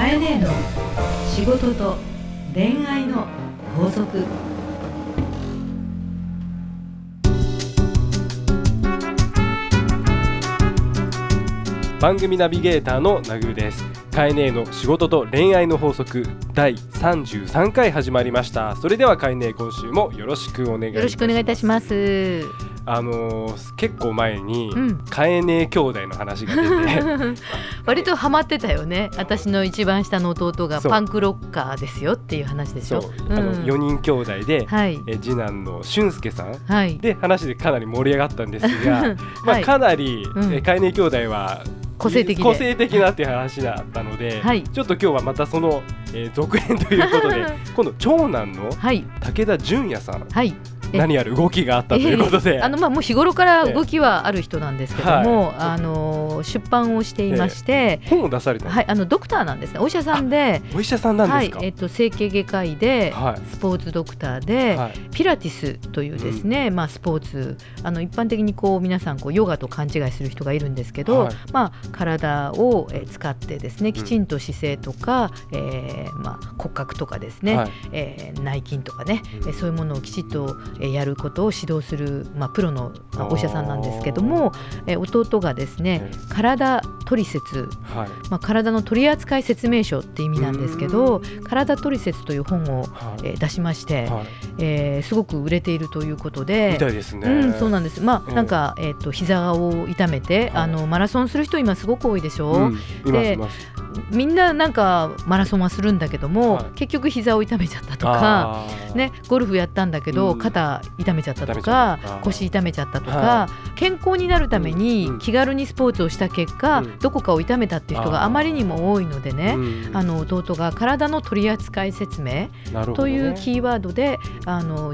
かえねえの仕事と恋愛の法則。番組ナビゲーターのなぐです。かえねえの仕事と恋愛の法則第33回始まりました。それではかえねえ、今週もよろしくお願いします。よろしくお願いいたします。結構前にかえねえ兄弟の話が出て割とハマってたよね。私の一番下の弟がパンクロッカーですよっていう話でしょ。そう、4人兄弟で、はい、次男の俊介さん、はい、で話でかなり盛り上がったんですが、はい、かなりかえねえ兄弟は個性的なっていう話だったので、はい、ちょっと今日はまたその、続編ということで今度長男の武田純也さん、はい、何やる動きがあったということで、もう日頃から動きはある人なんですけども、出版をしていまして、本を出されたんです、はい、ドクターなんですね。お医者さんで、お医者さんなんですか。はい、整形外科医で、はい、スポーツドクターで、はい、ピラティスというですね、うん、スポーツ一般的に皆さんヨガと勘違いする人がいるんですけど、はい、体を使ってですね、きちんと姿勢とか、骨格とかですね、はい、内筋とかね、うん、そういうものをきちっとやることを指導する、プロのお医者さんなんですけども、弟がですね、体取説、はい、体の取扱説明書って意味なんですけど、体取説という本を、はい、出しまして、はい、すごく売れているということでみたいですね。うん、そうなんです。なんか、膝を痛めて、はい、マラソンする人今すごく多いでしょ、うん、でみんななんかマラソンはするんだけども、はい、結局膝を痛めちゃったとか、ね、ゴルフやったんだけど、うん、肩痛めちゃったとか腰痛めちゃったとか、はい、健康になるために気軽にスポーツをした結果、うん、どこかを痛めたっていう人があまりにも多いのでね、弟が体の取扱説明というキーワードで、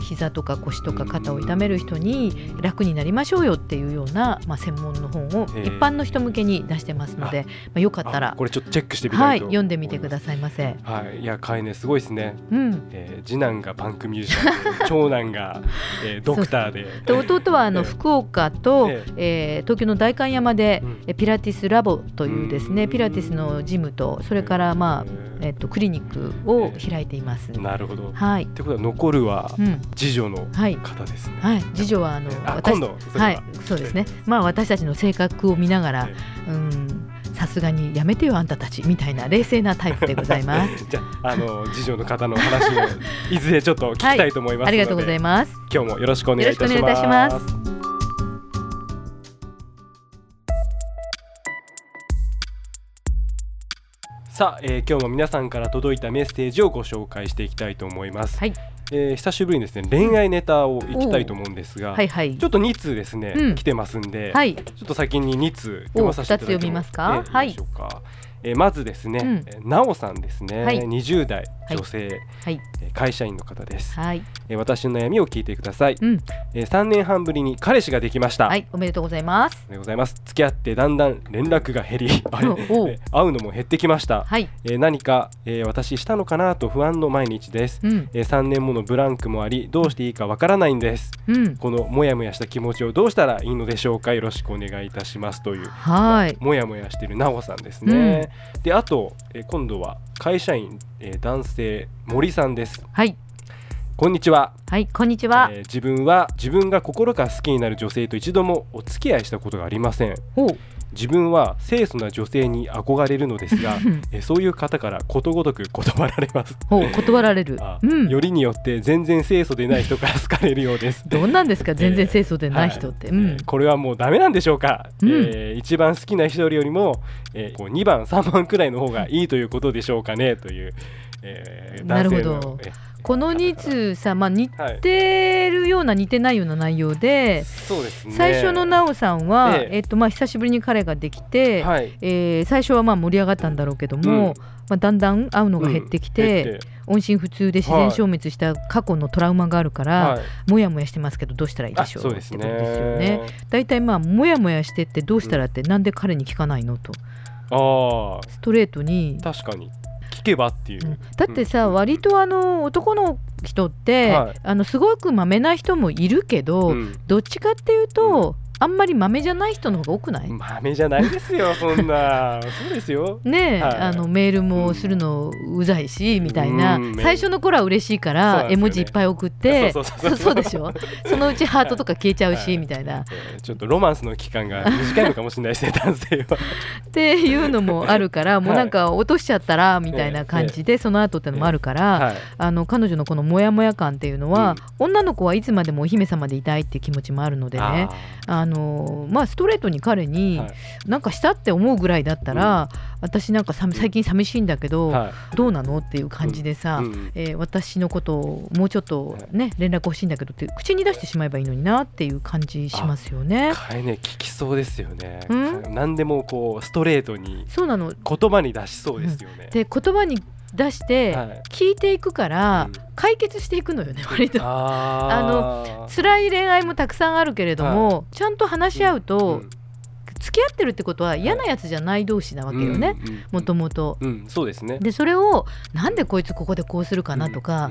膝とか腰とか肩を痛める人に楽になりましょうよっていうような、専門の本を一般の人向けに出してますので、よかったらこれちょっとチェックしてみたいと思います。はい、読んでみてくださいませ。はい、いやかえねえすごいですね。うん、次男がパンクミュージシャン、長男が、ドクターで、弟は福岡と、東京の代官山で、ピラティスラボというですね、ピラティスのジムと、それからクリニックを開いています。なるほど。はい、ってことは残るは次女の方ですね。はい、次女は今度、はい、そうですね、私たちの性格を見ながら、さすがにやめてよあんたたちみたいな冷静なタイプでございますじゃあ、次女の方の話をいずれちょっと聞きたいと思いますので、はい、ありがとうございます。今日もよろしくお願いいたします。さあ、今日も皆さんから届いたメッセージをご紹介していきたいと思います。はい、久しぶりにですね、恋愛ネタをいきたいと思うんですが、はいはい、ちょっと2通ですね、来てますんで、はい、ちょっと先に2通読まさせていただきますか。はい、でしょうか。まずですね、なおさんですね、はい、20代女性、はい、会社員の方です。はい、私の悩みを聞いてください。3年半ぶりに彼氏ができました。はい、おめでとうございます。付き合ってだんだん連絡が減り会うのも減ってきました。はい、何か、私したのかなと不安の毎日です。3年ものブランクもあり、どうしていいかわからないんです。このモヤモヤした気持ちをどうしたらいいのでしょうか。よろしくお願いいたしますという、モヤモヤしているなおさんですね。で、あと、今度は会社員、男性森さんです。はい、こんにちは。はい、こんにちは。自分が心から好きになる女性と一度もお付き合いしたことがありません。自分は清楚な女性に憧れるのですがそういう方からことごとく断られます。断られるよりによって全然清楚でない人から好かれるようです。どんなんですか、全然清楚でない人って、これはもうダメなんでしょうか。一番好きな人よりも、2番3番くらいの方がいいということでしょうかねという、男性の。なるほど。この2通さ、似てるような似てないような内容で、そうですね、最初のなおさんは、久しぶりに彼ができて、はい、最初は盛り上がったんだろうけども、だんだん会うのが減ってきて、音信不通で自然消滅した過去のトラウマがあるから、もやもやしてますけどどうしたらいいでしょう。そうですね、ってことですよね。だいたいもやもやしてってどうしたらって、なんで彼に聞かないのと、ストレートに確かに聞けばっていう、だってさ、割と男の人って、すごくまめな人もいるけど、どっちかっていうと、あんまり豆じゃない人の方が多くない？豆じゃないですよそんなそうですよねえ、はい、あのメールもするのうざいし、みたいな。最初の頃は嬉しいから、絵文字いっぱい送って、そうでしょそのうちハートとか消えちゃうし、はい、みたいな、ちょっとロマンスの期間が短いのかもしれないですね男性はっていうのもあるからもうなんか落としちゃったらみたいな感じで、その後ってのもあるから、はい、あの彼女のこのモヤモヤ感っていうのは、うん、女の子はいつまでもお姫様でいたいっていう気持ちもあるのでね、まあ、ストレートに彼になんかしたって思うぐらいだったら、はい、私なんか最近寂しいんだけど、はい、どうなのっていう感じでさ、うん、私のことをもうちょっとね連絡欲しいんだけどって口に出してしまえばいいのになっていう感じしますよね。彼ね聞きそうですよね。何でもこうストレートに言葉に出しそうですよね。で言葉に出して聞いていくから解決していくのよね割と辛い恋愛もたくさんあるけれども、はい、ちゃんと話し合うと、付き合ってるってことは嫌なやつじゃない同士なわけよね、もともと。そうですね。でそれをなんでこいつここでこうするかなとか、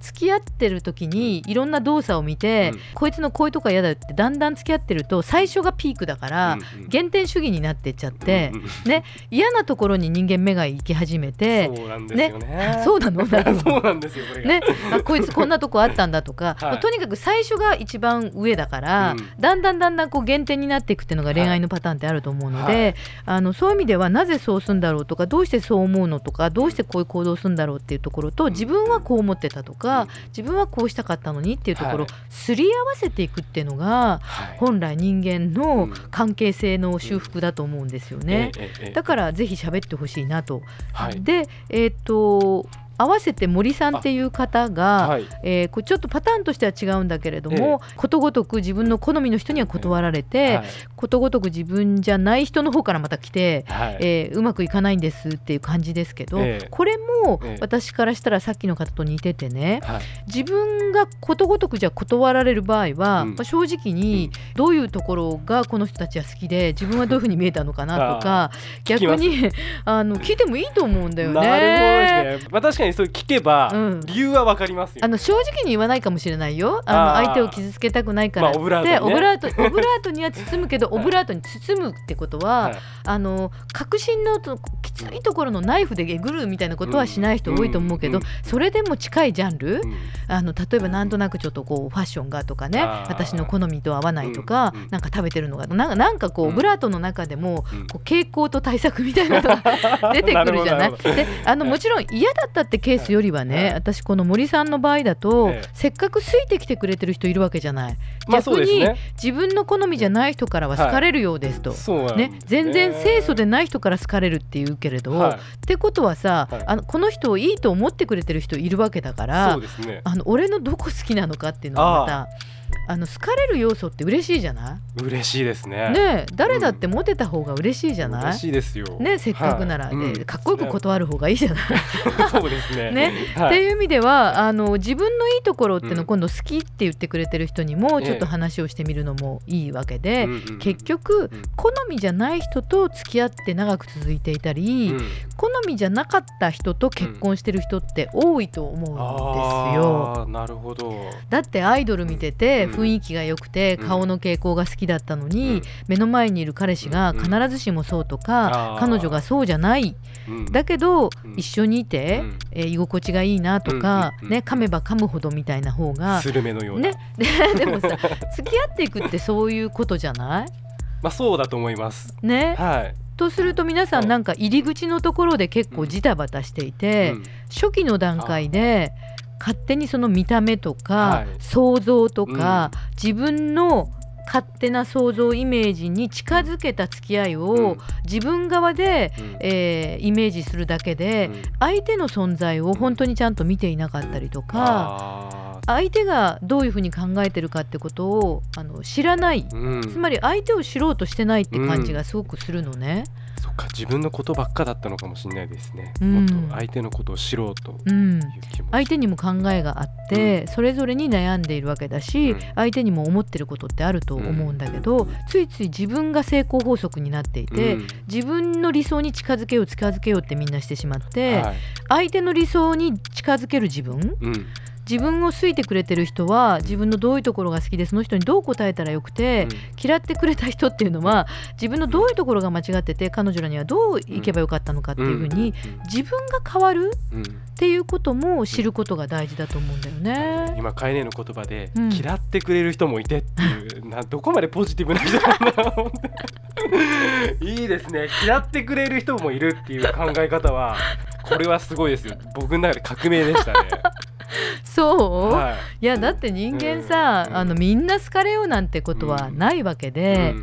付き合ってる時にいろんな動作を見て、こいつのこういうとこ嫌だよってだんだん付き合ってると最初がピークだから減点主義になってっちゃって、ね、嫌なところに人間目が行き始めて、そうなんですよね。そうなの？そうなんですよこれが、ね、あこいつこんなとこあったんだとか、はい、とにかく最初が一番上だから、だんだんこう減点になっていくっていうのが恋愛のパターンってあると思うので、はい、そういう意味ではなぜそうするんだろうとか、どうしてそう思うのとか、どうしてこういう行動をするんだろうっていうところと、自分はこう思ってたとか、自分はこうしたかったのにっていうところをすり合わせていくっていうのが本来人間の関係性の修復だと思うんですよね。だからぜひ喋ってほしいなと、はい、で合わせて森さんっていう方が、はい、これちょっとパターンとしては違うんだけれども、ことごとく自分の好みの人には断られて、はい、ことごとく自分じゃない人の方からまた来て、はい、うまくいかないんですっていう感じですけど、これも私からしたらさっきの方と似ててね、自分がことごとくじゃ断られる場合は、まあ、正直にどういうところがこの人たちは好きで自分はどういうふうに見えたのかなとか逆に聞いてもいいと思うんだよね。なるほどですね。確かにそれ聞けば理由は分かりますよ、正直に言わないかもしれないよ。相手を傷つけたくないからって、オブラートには包むけどオブラートに包むってことは、はい、確信のきついところのナイフでえぐるみたいなことはしない人多いと思うけど、それでも近いジャンル、例えばなんとなくちょっとこうファッションがとかね、私の好みと合わないとか、なんか食べてるのがなんかこうオブラートの中でもこう傾向と対策みたいなのが出てくるじゃないで、もちろん嫌だったってケースよりはね、私この森さんの場合だと、せっかく好いてきてくれてる人いるわけじゃない、逆に自分の好みじゃない人からは好かれるようですと、全然清楚でない人から好かれるっていうけれど、ってことはさ、この人をいいと思ってくれてる人いるわけだから、そうですね、俺のどこ好きなのかっていうのはまた好かれる要素って嬉しいじゃない。嬉しいですね。ねえ、誰だってモテた方が嬉しいじゃない、嬉しいですよ、ね、せっかくなら、かっこよく断る方がいいじゃないそうですねね、っていう意味では自分のいいところっての今度好きって言ってくれてる人にもちょっと話をしてみるのもいいわけで、結局好みじゃない人と付き合って長く続いていたり、好みじゃなかった人と結婚してる人って多いと思うんですよ、なるほど。だってアイドル見てて雰囲気が良くて顔の傾向が好きだったのに、目の前にいる彼氏が必ずしもそうとか、彼女がそうじゃない、だけど一緒にいて、居心地がいいなとか、ね、噛めば噛むほどみたいな方がスルメのような、ね、でもさ付き合っていくってそういうことじゃない？まあそうだと思いますね。はい。とすると皆さんなんか入り口のところで結構ジタバタしていて、初期の段階で勝手にその見た目とか、想像とか、自分の勝手な想像イメージに近づけた付き合いを自分側で、イメージするだけで、相手の存在を本当にちゃんと見ていなかったりとか、相手がどういうふうに考えてるかってことを知らない、つまり相手を知ろうとしてないって感じがすごくするのね。自分のことばっかだったのかもしれないですね、もっと相手のことを知ろうという気持ち、相手にも考えがあって、それぞれに悩んでいるわけだし、相手にも思ってることってあると思うんだけど、ついつい自分が成功法則になっていて、自分の理想に近づけようってみんなしてしまって、相手の理想に近づける自分、自分を好いてくれてる人は自分のどういうところが好きでその人にどう答えたらよくて、嫌ってくれた人っていうのは自分のどういうところが間違ってて彼女らにはどういけばよかったのかっていうふうに自分が変わるっていうことも知ることが大事だと思うんだよね。今カイネの言葉で嫌ってくれる人もいてっていうな、どこまでポジティブな人なんだろういいですね、嫌ってくれる人もいるっていう考え方はこれはすごいですよ。僕の中で革命でしたねそう、はい、いやだって人間さ、みんな好かれようなんてことはないわけで、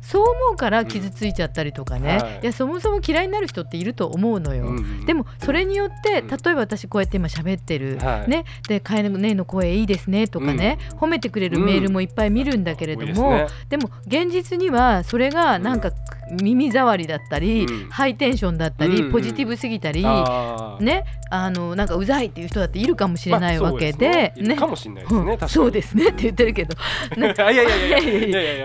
そう思うから傷ついちゃったりとかね、いやそもそも嫌いになる人っていると思うのよ、でもそれによって例えば私こうやって今喋ってる、ね、でカエネの声いいですねとかね、褒めてくれるメールもいっぱい見るんだけれども、でも現実にはそれがなんか耳障りだったり、ハイテンションだったり、ポジティブすぎたり、ね、なんかうざいっていう人だっているかもしれないわけで、ね、かもしれないですね。そうですねって言ってるけど、いや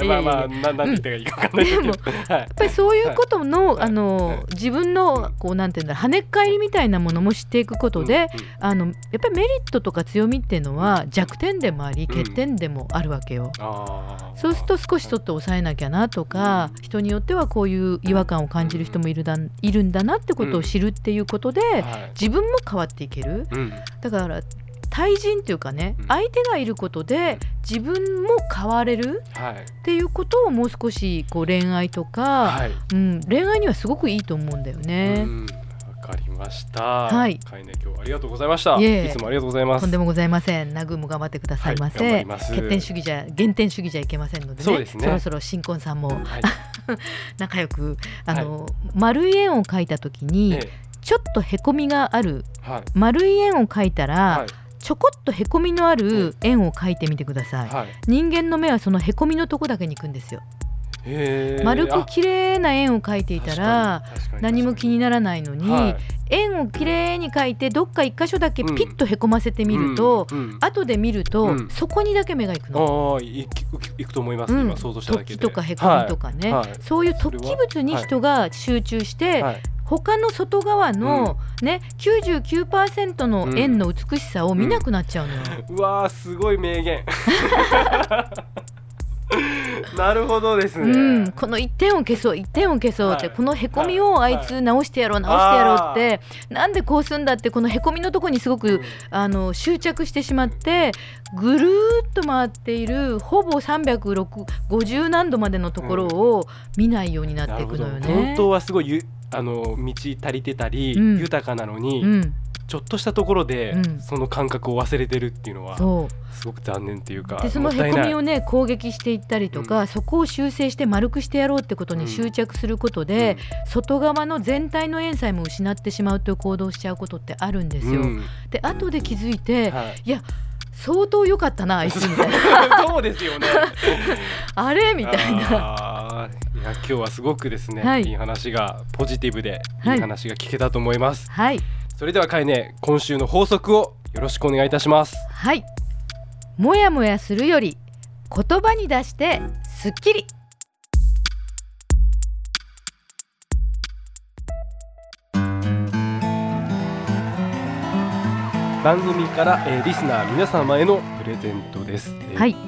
まあまあなんて言っていいか分かんないけど、でもやっぱりそういうことの自分のこうなんていうんだ、跳ねっ返りみたいなものも知っていくことで、やっぱりメリットとか強みっていうのは弱点でもあり欠点でもあるわけよ。そうすると少しちょっと抑えなきゃなとか、人によってはこういう違和感を感じる人もいるんだなってことを知るっていうことで、自分も変わっていける。だから対人というかね、相手がいることで自分も変われるっていうことをもう少しこう恋愛とか、恋愛にはすごくいいと思うんだよね。わかりました。はい。カイネ今日ありがとうございました。いつもありがとうございます。とんでもございません。ナグーも頑張ってくださいませ。減点主義じゃいけませんのでね。そうですね。そろそろ新婚さんも、仲良く丸い円を描いたときにちょっとへこみがある、丸い円を描いたらちょこっとへこみのある円を描いてみてください。人間の目はそのへこみのとこだけに行くんですよ。丸く綺麗な円を描いていたら何も気にならないのに、円を綺麗に描いてどっか一箇所だけピッとへこませてみると、後で見るとそこにだけ目がいくの。いくと思います。今想像しただけで。突起とかへこみとかね、そういう突起物に人が集中して他の外側のね 99% の円の美しさを見なくなっちゃうのよ。うわーすごい名言なるほどですね、この1点を消そう1点を消そうって、このへこみをあいつ直してやろう直してやろうって、なんでこうすんだって、このへこみのとこにすごく、執着してしまって、ぐるーっと回っているほぼ350何度までのところを見ないようになっていくのよね。本当はすごい道足りてたり、豊かなのに、ちょっとしたところで、その感覚を忘れてるっていうのはすごく残念っていうか、でそのへこみをね攻撃していったりとか、そこを修正して丸くしてやろうってことに執着することで、外側の全体の円さえも失ってしまうという行動をしちゃうことってあるんですよ。で後で気づいて、いや相当良かったなあいつみたいなそうですよねあれみたいな。いや今日はすごくですね、いい話がポジティブでいい話が聞けたと思います。それではカイネ、今週の法則をよろしくお願いいたします。はい。もやもやするより言葉に出してすっきり。番組から、リスナー皆様へのプレゼントです。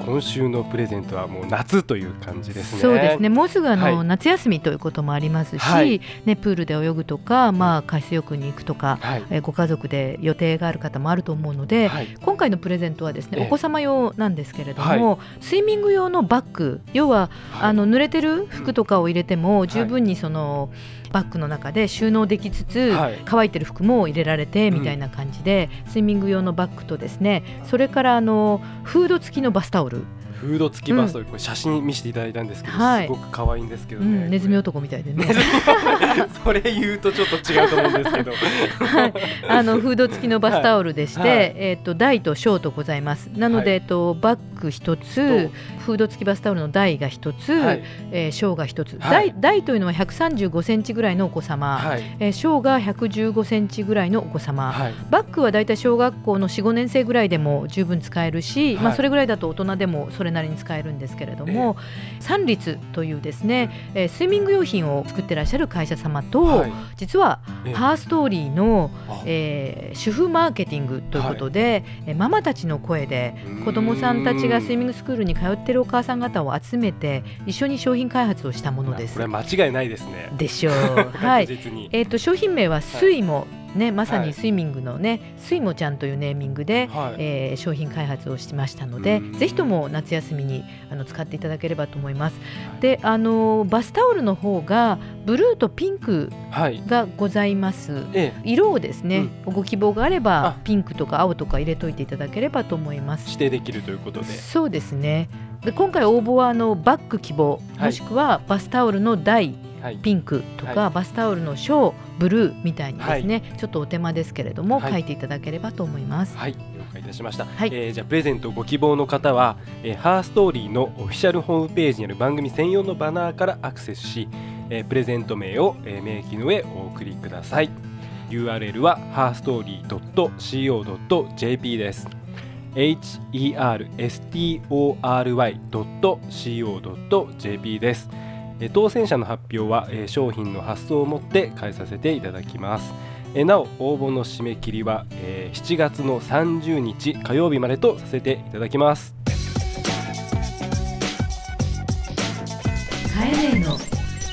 今週のプレゼントはもう夏という感じですね。そうですね。もうすぐ夏休みということもありますし、ね、プールで泳ぐとか、海水浴に行くとか、ご家族で予定がある方もあると思うので、今回のプレゼントはですね、お子様用なんですけれども、スイミング用のバッグ、要は、濡れてる服とかを入れても、十分にそのバッグの中で収納できつつ、乾いてる服も入れられてみたいな感じで、スイミング用のバッグとですね、それからフード付きのバスタオル。フード付きバスタオル、これ写真見せていただいたんですけど、すごく可愛いんですけどね。ネズミ男みたいでねそれ言うとちょっと違うと思うんですけどフード付きのバスタオルでして、大と小とございます。なので、バッグ1つ、フード付きバスタオルの大が1つ、小が1つ。大というのは135センチぐらいのお子様、小が115センチぐらいのお子様。バッグはだいたい小学校の 4,5 年生ぐらいでも十分使えるし、それぐらいだと大人でもそれれなりに使えるんですけれども、三律というですね、スイミング用品を作ってらっしゃる会社様と、はい、実はHerstoryの、主婦マーケティングということで、はい、ママたちの声で子どもさんたちがスイミングスクールに通っているお母さん方を集めて一緒に商品開発をしたものです。これは間違いないですね。でしょう。はい。商品名はスイモ、はいね、まさにスイミングのね、はい、スイモちゃんというネーミングで、はい商品開発をしましたので、ぜひとも夏休みに使っていただければと思います。はい、でバスタオルの方がブルーとピンクがございます、はい、色をですね、うん、ご希望があればピンクとか青とか入れといていただければと思います。指定できるということで。そうですね。で今回応募はバッグ希望、もしくはバスタオルの台ピンクとか、はい、バスタオルの小ブルーみたいにですね、はい、ちょっとお手間ですけれども、はい、書いていただければと思います。はい、了解いたしました。はい、じゃあプレゼントご希望の方は、Herstoryのオフィシャルホームページにある番組専用のバナーからアクセスし、プレゼント名を明記の上お送りください。URL は herstory.co.jp です。 herstory.co.jp です。当選者の発表は商品の発送をもって返させていただきます。なお応募の締め切りは7月の30日火曜日までとさせていただきます。カエネの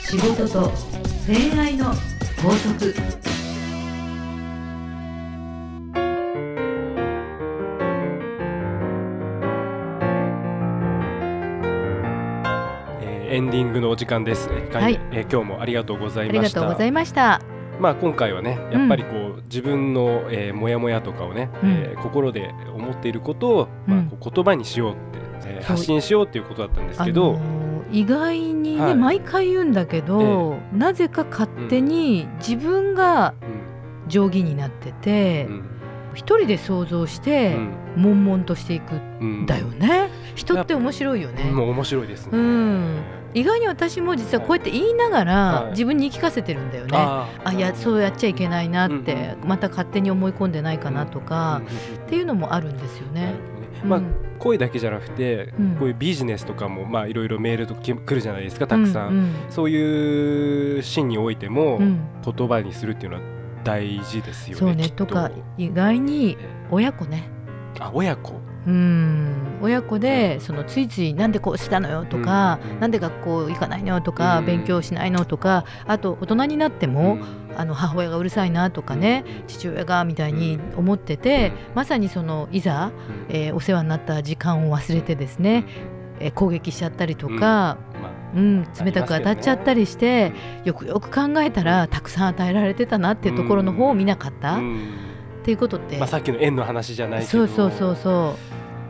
仕事と恋愛の法則。エンディングのお時間です。はい、今日もありがとうございました。ありがとうございました。まあ今回はね、やっぱり自分のモヤモヤとかをね、心で思っていることを言葉にしようって、発信しようっていうことだったんですけど、意外にね、はい、毎回言うんだけど、なぜか勝手に自分が定義になってて、一人で想像して悶々としていくんだよね。人って面白いよね。もう面白いですね。意外に私も実はこうやって言いながら自分に聞かせてるんだよね。あ、いや、そうやっちゃいけないなって、また勝手に思い込んでないかなとかっていうのもあるんですよね。まあ声だけじゃなくて、こういうビジネスとかもまあいろいろメールとか来るじゃないですか、たくさん。そういうシーンにおいても言葉にするっていうのは大事ですよね。そうね。とか意外に親子ね。あ、親子。親子でついついなんでこうしたのよとか、なんで学校行かないのとか、勉強しないのとか、あと大人になっても母親がうるさいなとかね、父親がみたいに思ってて、まさにいざお世話になった時間を忘れてですね、攻撃しちゃったりとか、冷たく当たっちゃったりして、よくよく考えたらたくさん与えられてたなっていうところの方を見なかったっていうことって、さっきの縁の話じゃないけど、そうそうそう、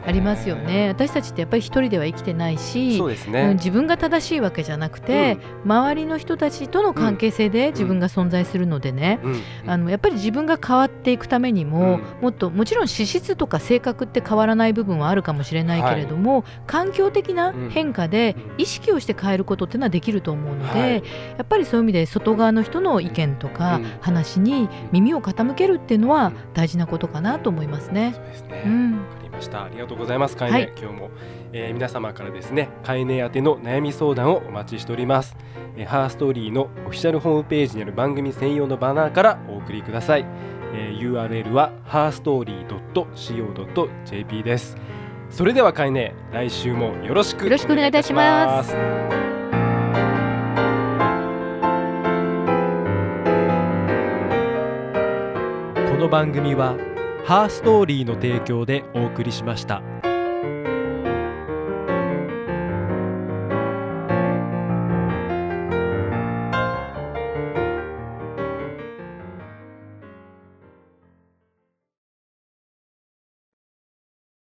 ありますよね。私たちってやっぱり一人では生きてないし、そうですね、自分が正しいわけじゃなくて、周りの人たちとの関係性で自分が存在するのでね、やっぱり自分が変わっていくためにも、もっともちろん資質とか性格って変わらない部分はあるかもしれないけれども、はい、環境的な変化で意識をして変えることってのはできると思うので、はい、やっぱりそういう意味で外側の人の意見とか話に耳を傾けるっていうのは大事なことかなと思いますね。そうですね、ありがとうございます。カエネ、今日も、皆様からですね、カエネ宛ての悩み相談をお待ちしております。Herstoryのオフィシャルホームページにある番組専用のバナーからお送りください。URL は herstory.co.jp です。それではカエネ、来週もよろしくお願いいたします。この番組はHerstoryの提供でお送りしました。